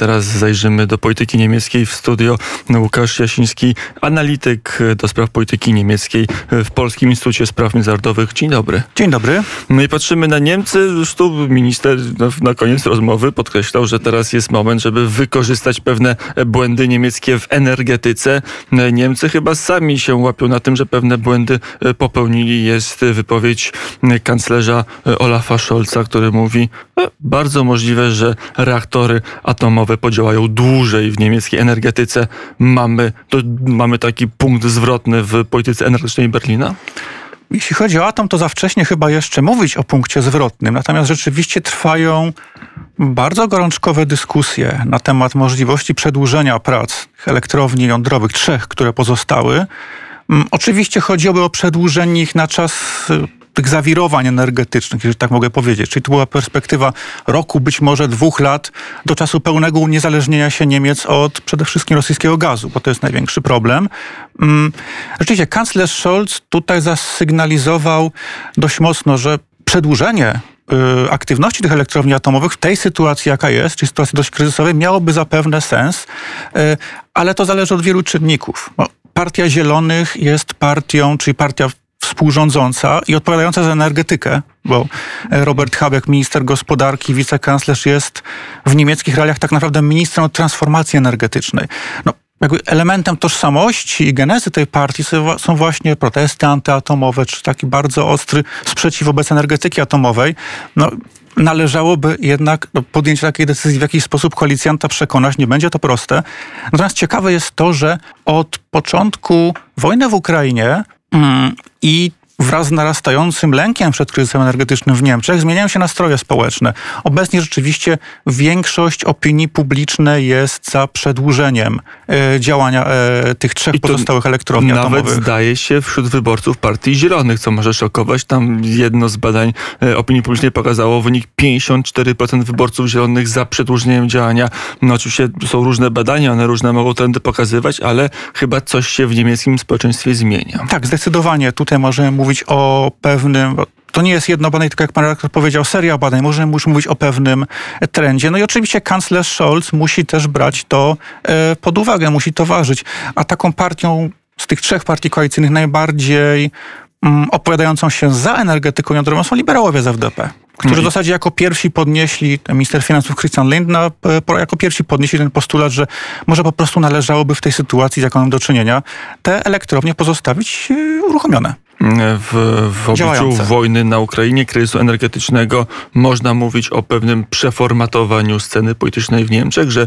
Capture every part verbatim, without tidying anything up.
Teraz zajrzymy do polityki niemieckiej. W studio Łukasz Jasiński, analityk do spraw polityki niemieckiej w Polskim Instytucie Spraw Międzynarodowych. Dzień dobry. Dzień dobry. No i patrzymy na Niemcy. Tu minister na koniec rozmowy podkreślał, że teraz jest moment, żeby wykorzystać pewne błędy niemieckie w energetyce. Niemcy chyba sami się łapią na tym, że pewne błędy popełnili. Jest wypowiedź kanclerza Olafa Scholza, który mówi, bardzo możliwe, że reaktory atomowe podziałają dłużej w niemieckiej energetyce. Mamy, to, mamy taki punkt zwrotny w polityce energetycznej Berlina? Jeśli chodzi o atom, to za wcześnie chyba jeszcze mówić o punkcie zwrotnym. Natomiast rzeczywiście trwają bardzo gorączkowe dyskusje na temat możliwości przedłużenia prac elektrowni jądrowych, trzech, które pozostały. Oczywiście chodziłoby o przedłużenie ich na czas tych zawirowań energetycznych, jeżeli tak mogę powiedzieć. Czyli to była perspektywa roku, być może dwóch lat, do czasu pełnego uniezależnienia się Niemiec od przede wszystkim rosyjskiego gazu, bo to jest największy problem. Rzeczywiście kanclerz Scholz tutaj zasygnalizował dość mocno, że przedłużenie aktywności tych elektrowni atomowych w tej sytuacji, jaka jest, czyli sytuacji dość kryzysowej, miałoby zapewne sens, ale to zależy od wielu czynników. Partia Zielonych jest partią, czyli partia współrządząca i odpowiadająca za energetykę, bo Robert Habeck, minister gospodarki, wicekanclerz, jest w niemieckich realiach tak naprawdę ministrem od transformacji energetycznej. No, jakby elementem tożsamości i genezy tej partii są właśnie protesty antyatomowe, czy taki bardzo ostry sprzeciw wobec energetyki atomowej. No, należałoby jednak do podjęcia takiej decyzji w jakiś sposób koalicjanta przekonać. Nie będzie to proste. Natomiast ciekawe jest to, że od początku wojny w Ukrainie i wraz z narastającym lękiem przed kryzysem energetycznym w Niemczech zmieniają się nastroje społeczne. Obecnie rzeczywiście większość opinii publicznej jest za przedłużeniem e, działania e, tych trzech I pozostałych elektrowni nawet atomowych. Nawet zdaje się wśród wyborców Partii Zielonych, co może szokować. Tam jedno z badań e, opinii publicznej pokazało wynik pięćdziesiąt cztery procent wyborców zielonych za przedłużeniem działania. No oczywiście są różne badania, one różne mogą trendy pokazywać, ale chyba coś się w niemieckim społeczeństwie zmienia. Tak, zdecydowanie. Tutaj możemy mówić o pewnym, to nie jest jedno badanie, tylko jak pan redaktor powiedział, seria badań, możemy już mówić o pewnym trendzie. No i oczywiście kanclerz Scholz musi też brać to pod uwagę, musi to ważyć. A taką partią z tych trzech partii koalicyjnych najbardziej opowiadającą się za energetyką jądrową są liberałowie z F D P, którzy w zasadzie jako pierwsi podnieśli, minister finansów Christian Lindner, jako pierwsi podnieśli ten postulat, że może po prostu należałoby w tej sytuacji, z jaką mamy do czynienia, te elektrownie pozostawić uruchomione. W, w obliczu wojny na Ukrainie, kryzysu energetycznego można mówić o pewnym przeformatowaniu sceny politycznej w Niemczech, że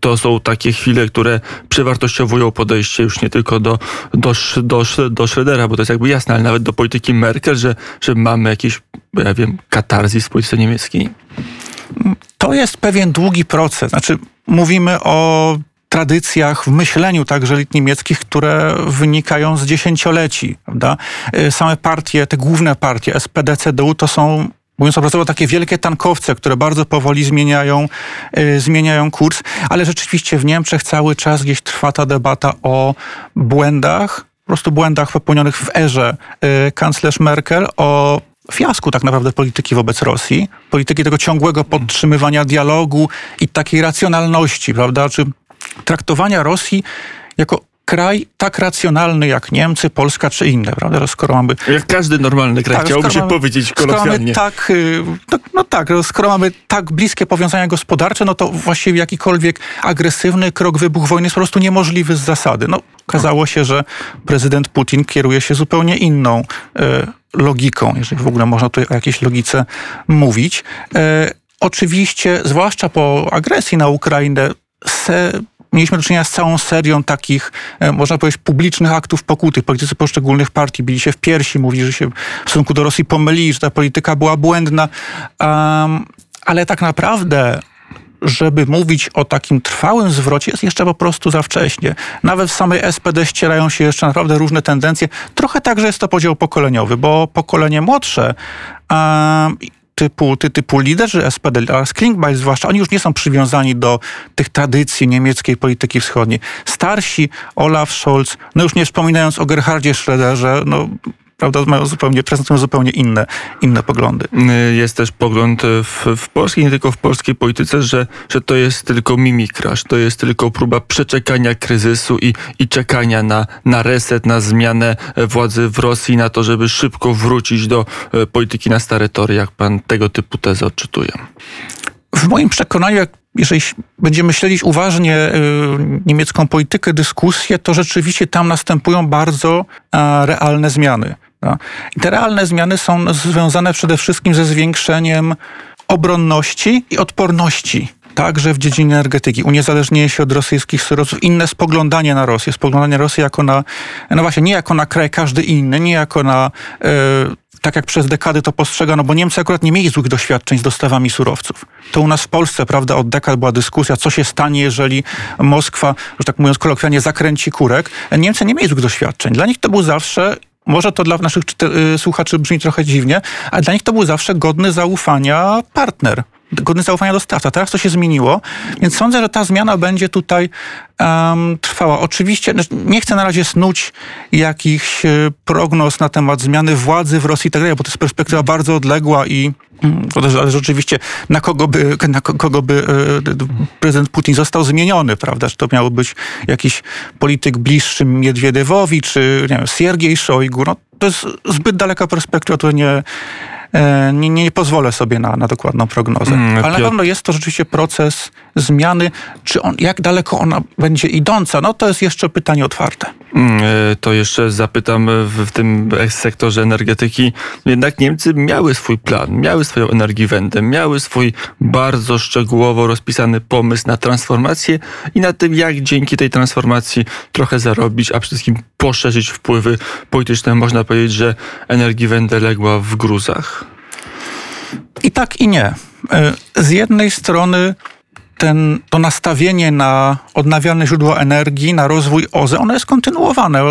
to są takie chwile, które przewartościowują podejście już nie tylko do, do, do, do Schrödera, bo to jest jakby jasne, ale nawet do polityki Merkel, że, że mamy jakiś, ja wiem, katarzis w polityce niemieckiej. To jest pewien długi proces. Znaczy, mówimy o tradycjach w myśleniu także elit niemieckich, które wynikają z dziesięcioleci, prawda? Same partie, te główne partie, S P D, C D U, to są, mówiąc obrazowo, takie wielkie tankowce, które bardzo powoli zmieniają, yy, zmieniają kurs, ale rzeczywiście w Niemczech cały czas gdzieś trwa ta debata o błędach, po prostu błędach popełnionych w erze yy, kanclerz Merkel, o fiasku tak naprawdę polityki wobec Rosji, polityki tego ciągłego podtrzymywania dialogu i takiej racjonalności, prawda, czy traktowania Rosji jako kraj tak racjonalny jak Niemcy, Polska czy inne, prawda? Skoro mamy, jak każdy normalny kraj, tak, chciałoby się mamy, powiedzieć kolokwialnie. Tak, no tak, skoro mamy tak bliskie powiązania gospodarcze, no to właściwie jakikolwiek agresywny krok, wybuch wojny jest po prostu niemożliwy z zasady. No, okazało się, że prezydent Putin kieruje się zupełnie inną e, logiką, jeżeli w ogóle można tutaj o jakiejś logice mówić. E, oczywiście, zwłaszcza po agresji na Ukrainę, Se, mieliśmy do czynienia z całą serią takich, można powiedzieć, publicznych aktów pokuty. Politycy poszczególnych partii bili się w piersi, mówili, że się w stosunku do Rosji pomylili, że ta polityka była błędna. Um, ale tak naprawdę, żeby mówić o takim trwałym zwrocie, jest jeszcze po prostu za wcześnie. Nawet w samej S P D ścierają się jeszcze naprawdę różne tendencje. Trochę także jest to podział pokoleniowy, bo pokolenie młodsze um, Typu, ty, typu liderzy S P D oraz Klingbeil zwłaszcza, oni już nie są przywiązani do tych tradycji niemieckiej polityki wschodniej. Starsi, Olaf Scholz, no już nie wspominając o Gerhardzie Schröderze, no prawda, mają zupełnie, prezentują zupełnie inne, inne poglądy. Jest też pogląd w, w polskiej, nie tylko w polskiej polityce, że, że to jest tylko mimikra, to jest tylko próba przeczekania kryzysu i, i czekania na, na reset, na zmianę władzy w Rosji, na to, żeby szybko wrócić do polityki na stare tory, jak pan tego typu tezę odczytuje. W moim przekonaniu, jak jeżeli będziemy śledzić uważnie niemiecką politykę, dyskusję, to rzeczywiście tam następują bardzo realne zmiany. I te realne zmiany są związane przede wszystkim ze zwiększeniem obronności i odporności. Także w dziedzinie energetyki, uniezależnienie się od rosyjskich surowców, inne spoglądanie na Rosję, spoglądanie Rosji jako na, no właśnie, nie jako na kraj każdy inny, nie jako na, e, tak jak przez dekady to postrzegano, bo Niemcy akurat nie mieli złych doświadczeń z dostawami surowców. To u nas w Polsce, prawda, od dekad była dyskusja, co się stanie, jeżeli Moskwa, że tak mówiąc kolokwialnie, zakręci kurek. Niemcy nie mieli złych doświadczeń. Dla nich to był zawsze... Może to dla naszych czyte- słuchaczy brzmi trochę dziwnie, ale dla nich to był zawsze godny zaufania partner, godny zaufania dostawca. Teraz to się zmieniło, więc sądzę, że ta zmiana będzie tutaj um, trwała. Oczywiście nie chcę na razie snuć jakichś prognoz na temat zmiany władzy w Rosji i tak dalej, bo to jest perspektywa bardzo odległa i ale rzeczywiście na kogo by, na kogo by prezydent Putin został zmieniony, prawda? Czy to miał być jakiś polityk bliższy Miedwiedewowi, czy nie wiem, Sergiej Shoygu. No, to jest zbyt daleka perspektywa, to nie... Nie, nie pozwolę sobie na, na dokładną prognozę. Mm, Ale na pewno jest to rzeczywiście proces zmiany. Czy on, jak daleko ona będzie idąca? No to jest jeszcze pytanie otwarte. Mm, to jeszcze zapytam w, w tym sektorze energetyki. Jednak Niemcy miały swój plan, miały swoją Energiewendę, miały swój bardzo szczegółowo rozpisany pomysł na transformację i na tym, jak dzięki tej transformacji trochę zarobić, a przede wszystkim poszerzyć wpływy polityczne. Można powiedzieć, że Energiewende legła w gruzach. I tak i nie. Z jednej strony ten, to nastawienie na odnawialne źródła energii, na rozwój O Z E, ono jest kontynuowane.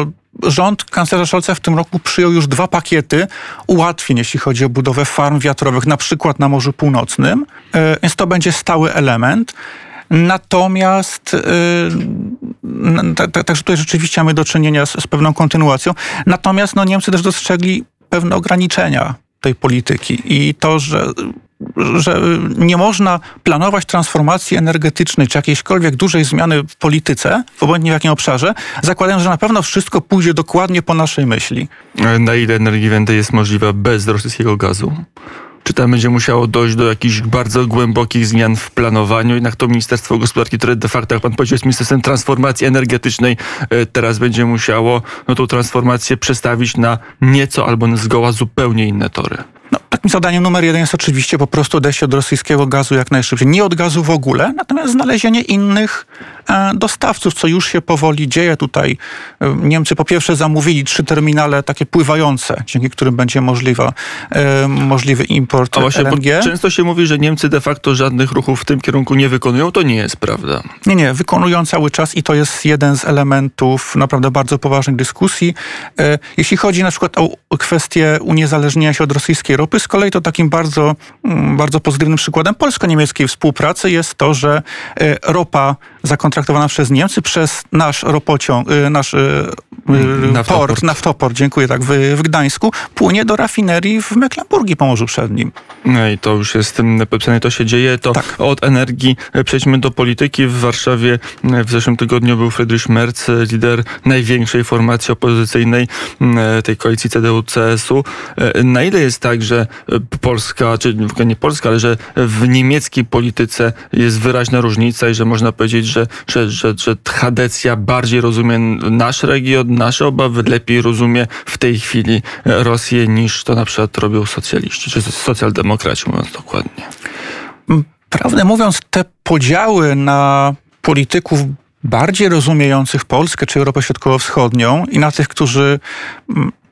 Rząd kanclerza Scholza w tym roku przyjął już dwa pakiety ułatwień, jeśli chodzi o budowę farm wiatrowych, na przykład na Morzu Północnym, więc to będzie stały element. Natomiast, także tak, tak, tutaj rzeczywiście mamy do czynienia z, z pewną kontynuacją. Natomiast no, Niemcy też dostrzegli pewne ograniczenia tej polityki i to, że, że nie można planować transformacji energetycznej czy jakiejśkolwiek dużej zmiany w polityce, obojętnie w jakim obszarze, zakładając, że na pewno wszystko pójdzie dokładnie po naszej myśli. Na ile Energiewende jest możliwa bez rosyjskiego gazu? Czy tam będzie musiało dojść do jakichś bardzo głębokich zmian w planowaniu? Jednak to Ministerstwo Gospodarki, które de facto, jak pan powiedział, jest Ministerstwem Transformacji Energetycznej, teraz będzie musiało no, tą transformację przestawić na nieco albo zgoła zupełnie inne tory. No, takim zadaniem numer jeden jest oczywiście po prostu odejść się od rosyjskiego gazu jak najszybciej. Nie od gazu w ogóle, natomiast znalezienie innych e, dostawców, co już się powoli dzieje tutaj. E, Niemcy po pierwsze zamówili trzy terminale takie pływające, dzięki którym będzie możliwa, e, możliwy import A właśnie, L N G. Często się mówi, że Niemcy de facto żadnych ruchów w tym kierunku nie wykonują. To nie jest prawda. Nie, nie. Wykonują cały czas i to jest jeden z elementów naprawdę bardzo poważnych dyskusji. E, jeśli chodzi na przykład o kwestię uniezależnienia się od rosyjskiej ropy, z kolei to takim bardzo, bardzo pozytywnym przykładem polsko-niemieckiej współpracy jest to, że ropa kontraktowana przez Niemcy, przez nasz ropociąg, nasz naftoport. port, naftoport, dziękuję, tak, w, w Gdańsku, płynie do rafinerii w Mecklenburgii po Morzu Przednim. No i to już jest napisane, to się dzieje, to tak. Od energii przejdźmy do polityki. W Warszawie w zeszłym tygodniu był Friedrich Merz, lider największej formacji opozycyjnej tej koalicji C D U C S U. Na ile jest tak, że Polska, czy nie Polska, ale że w niemieckiej polityce jest wyraźna różnica i że można powiedzieć, że Że, że, że Hadecja bardziej rozumie nasz region, nasze obawy, lepiej rozumie w tej chwili Rosję niż to na przykład robią socjaliści, czy socjaldemokraci, mówiąc dokładnie. Prawdę mówiąc, te podziały na polityków bardziej rozumiejących Polskę czy Europę Środkowo-Wschodnią i na tych, którzy...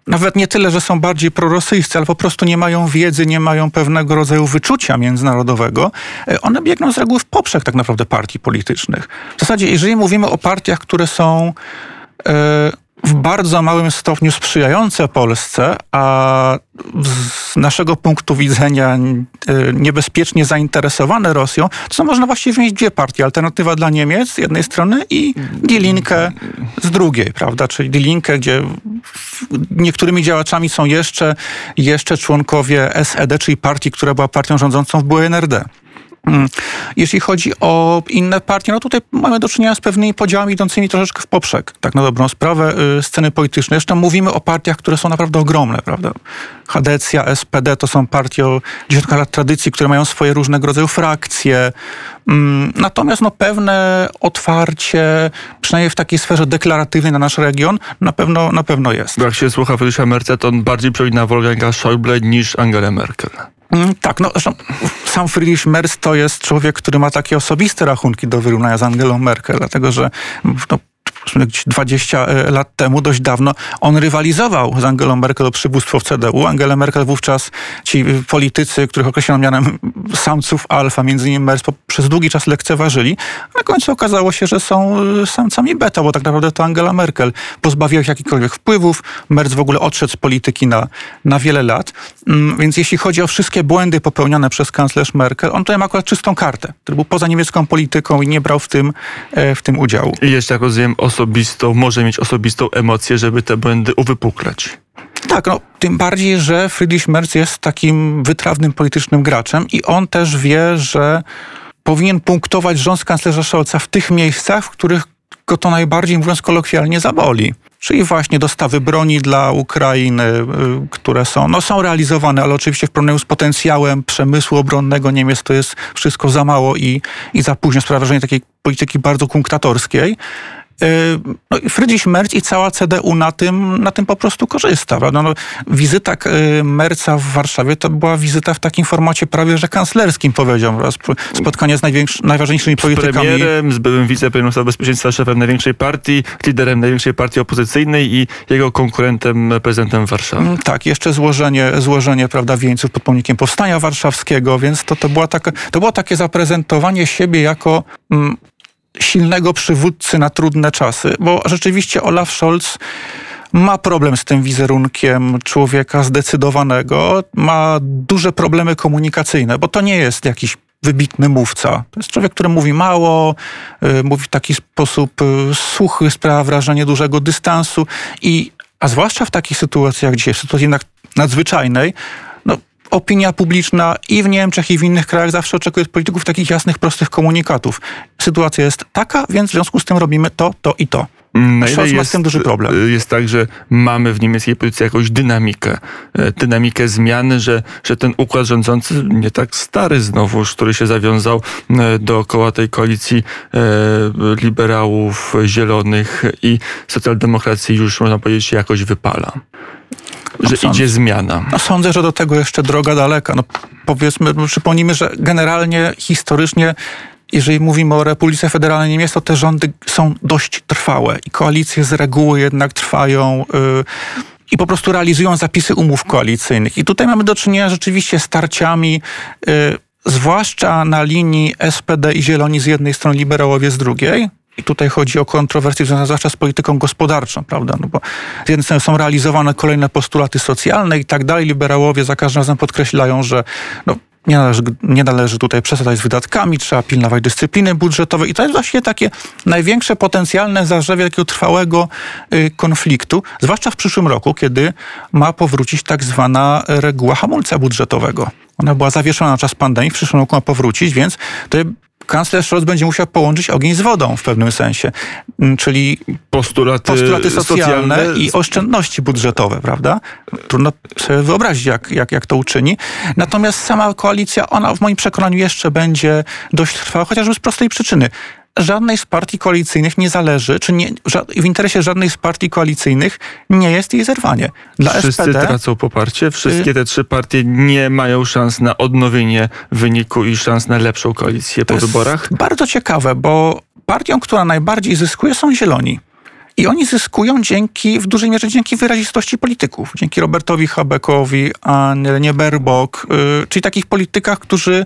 Nawet nie tyle, że są bardziej prorosyjscy, ale po prostu nie mają wiedzy, nie mają pewnego rodzaju wyczucia międzynarodowego. One biegną z reguły w poprzek tak naprawdę partii politycznych. W zasadzie, jeżeli mówimy o partiach, które są w bardzo małym stopniu sprzyjające Polsce, a z naszego punktu widzenia niebezpiecznie zainteresowane Rosją, to można właściwie mieć dwie partie. Alternatywa dla Niemiec z jednej strony i Die Linke z drugiej, prawda? Czyli Die Linke, gdzie... W niektórymi działaczami są jeszcze, jeszcze członkowie S E D, czyli partii, która była partią rządzącą w byłej N R D. Jeśli chodzi o inne partie, no tutaj mamy do czynienia z pewnymi podziałami idącymi troszeczkę w poprzek, tak na dobrą sprawę, yy, sceny polityczne. Zresztą mówimy o partiach, które są naprawdę ogromne, prawda? Hadecja, S P D to są partie o dziesiątkach lat tradycji, które mają swoje różnego rodzaju frakcje. Yy, natomiast no, pewne otwarcie, przynajmniej w takiej sferze deklaratywnej na nasz region, na pewno, na pewno jest. Jak się słucha Friedricha Merza, to on bardziej przypomina Wolfganga Schäuble niż Angelę Merkel. Tak, no zresztą sam Friedrich Merz to jest człowiek, który ma takie osobiste rachunki do wyrównania z Angelą Merkel, dlatego że no, gdzieś dwadzieścia lat temu, dość dawno, on rywalizował z Angelą Merkel o przywództwo w C D U. Angelę Merkel wówczas ci politycy, których określono mianem samców alfa, między innymi Merz, przez długi czas lekceważyli. Na końcu okazało się, że są samcami beta, bo tak naprawdę to Angela Merkel pozbawiła ich jakichkolwiek wpływów. Merz w ogóle odszedł z polityki na, na wiele lat. Więc jeśli chodzi o wszystkie błędy popełnione przez kanclerz Merkel, on tutaj ma akurat czystą kartę, który był poza niemiecką polityką i nie brał w tym, w tym udziału. I jeszcze jak rozumiem, osobistą, może mieć osobistą emocję, żeby te błędy uwypuklać. Tak, no tym bardziej, że Friedrich Merz jest takim wytrawnym politycznym graczem i on też wie, że powinien punktować rząd kanclerza Scholza w tych miejscach, w których go to najbardziej, mówiąc kolokwialnie, zaboli. Czyli właśnie dostawy broni dla Ukrainy, które są, no, są realizowane, ale oczywiście w porównaniu z potencjałem przemysłu obronnego Niemiec to jest wszystko za mało i, i za późno. Sprawia wrażenie takiej polityki bardzo kunktatorskiej. No i Friedrich Merz i cała C D U na tym, na tym po prostu korzysta. Prawda? No, wizyta Merza w Warszawie to była wizyta w takim formacie prawie że kanclerskim, powiedział. Spotkanie z najważniejszymi politykami. Z premierem, z byłym wicepremierem bezpieczeństwa, szefem największej partii, liderem największej partii opozycyjnej i jego konkurentem, prezydentem Warszawy. Tak, jeszcze złożenie, złożenie prawda, wieńców pod pomnikiem Powstania Warszawskiego, więc to, to, była taka, to było takie zaprezentowanie siebie jako... Mm, silnego przywódcy na trudne czasy, bo rzeczywiście Olaf Scholz ma problem z tym wizerunkiem człowieka zdecydowanego, ma duże problemy komunikacyjne, bo to nie jest jakiś wybitny mówca. To jest człowiek, który mówi mało, yy, mówi w taki sposób yy, suchy, sprawia wrażenie dużego dystansu, i, a zwłaszcza w takich sytuacjach dzisiaj, w sytuacji jednak nadzwyczajnej, opinia publiczna i w Niemczech, i w innych krajach zawsze oczekuje od polityków takich jasnych, prostych komunikatów. Sytuacja jest taka, więc w związku z tym robimy to, to i to. Na ile jest, ma z tym duży problem. Jest tak, że mamy w niemieckiej polityce jakąś dynamikę, dynamikę zmiany, że, że ten układ rządzący, nie tak stary znowuż, który się zawiązał dookoła tej koalicji liberałów, zielonych i socjaldemokracji, już można powiedzieć jakoś wypala. Że no, idzie zmiana. No, sądzę, że do tego jeszcze droga daleka. No, powiedzmy, przypomnijmy, że generalnie, historycznie, jeżeli mówimy o Republice Federalnej Niemiec, to te rządy są dość trwałe i koalicje z reguły jednak trwają yy, i po prostu realizują zapisy umów koalicyjnych. I tutaj mamy do czynienia rzeczywiście z starciami, yy, zwłaszcza na linii S P D i Zieloni z jednej strony, liberałowie z drugiej. I tutaj chodzi o kontrowersje związane zwłaszcza z polityką gospodarczą, prawda? No bo z jednej strony są realizowane kolejne postulaty socjalne i tak dalej. Liberałowie za każdym razem podkreślają, że no, nie, należy, nie należy tutaj przesadzać z wydatkami, trzeba pilnować dyscypliny budżetowej. I to jest właśnie takie największe potencjalne zarzewie takiego trwałego y, konfliktu, zwłaszcza w przyszłym roku, kiedy ma powrócić tak zwana reguła hamulca budżetowego. Ona była zawieszona na czas pandemii, w przyszłym roku ma powrócić, więc to kanclerz Scholz będzie musiał połączyć ogień z wodą w pewnym sensie, czyli postulaty, postulaty socjalne, socjalne i oszczędności budżetowe, prawda? Trudno sobie wyobrazić, jak, jak, jak to uczyni. Natomiast sama koalicja, ona w moim przekonaniu jeszcze będzie dość trwała, chociażby z prostej przyczyny. Żadnej z partii koalicyjnych nie zależy, czy nie, w interesie żadnej z partii koalicyjnych nie jest jej zerwanie. Dla Wszyscy S P D tracą poparcie, wszystkie te trzy partie nie mają szans na odnowienie wyniku i szans na lepszą koalicję po wyborach. To jest bardzo ciekawe, bo partią, która najbardziej zyskuje, są Zieloni. I oni zyskują dzięki, w dużej mierze dzięki wyrazistości polityków. Dzięki Robertowi Habeckowi, Annie Berbock, yy, czyli takich politykach, którzy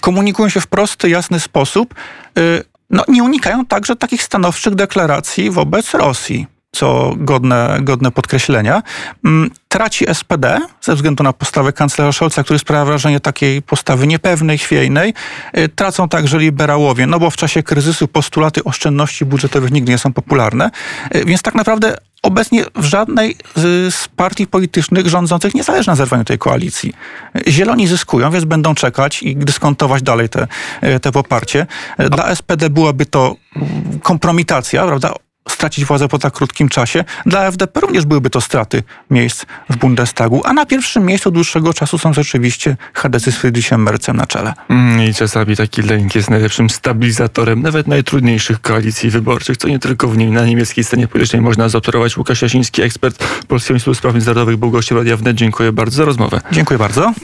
komunikują się w prosty, jasny sposób, yy, No, nie unikają także takich stanowczych deklaracji wobec Rosji, co godne, godne podkreślenia. Traci S P D ze względu na postawę kanclerza Scholza, który sprawia wrażenie takiej postawy niepewnej, chwiejnej. Tracą także liberałowie, no bo w czasie kryzysu postulaty oszczędności budżetowych nigdy nie są popularne. Więc tak naprawdę obecnie w żadnej z partii politycznych rządzących nie zależy na zerwaniu tej koalicji. Zieloni zyskują, więc będą czekać i dyskontować dalej te, te poparcie. Dla S P D byłaby to kompromitacja, prawda? Stracić władzę po tak krótkim czasie. Dla F D P również byłyby to straty miejsc w Bundestagu, a na pierwszym miejscu dłuższego czasu są rzeczywiście Hadecy z Friedrichem Merzem na czele. Mm, I czasami taki lęk jest najlepszym stabilizatorem nawet najtrudniejszych koalicji wyborczych, co nie tylko w nim, na niemieckiej scenie politycznej można zaobserwować. Łukasz Jasiński, ekspert Polskiego Instytutu Spraw Międzynarodowych, był gościem Radia Wnet. Dziękuję bardzo za rozmowę. Dziękuję bardzo.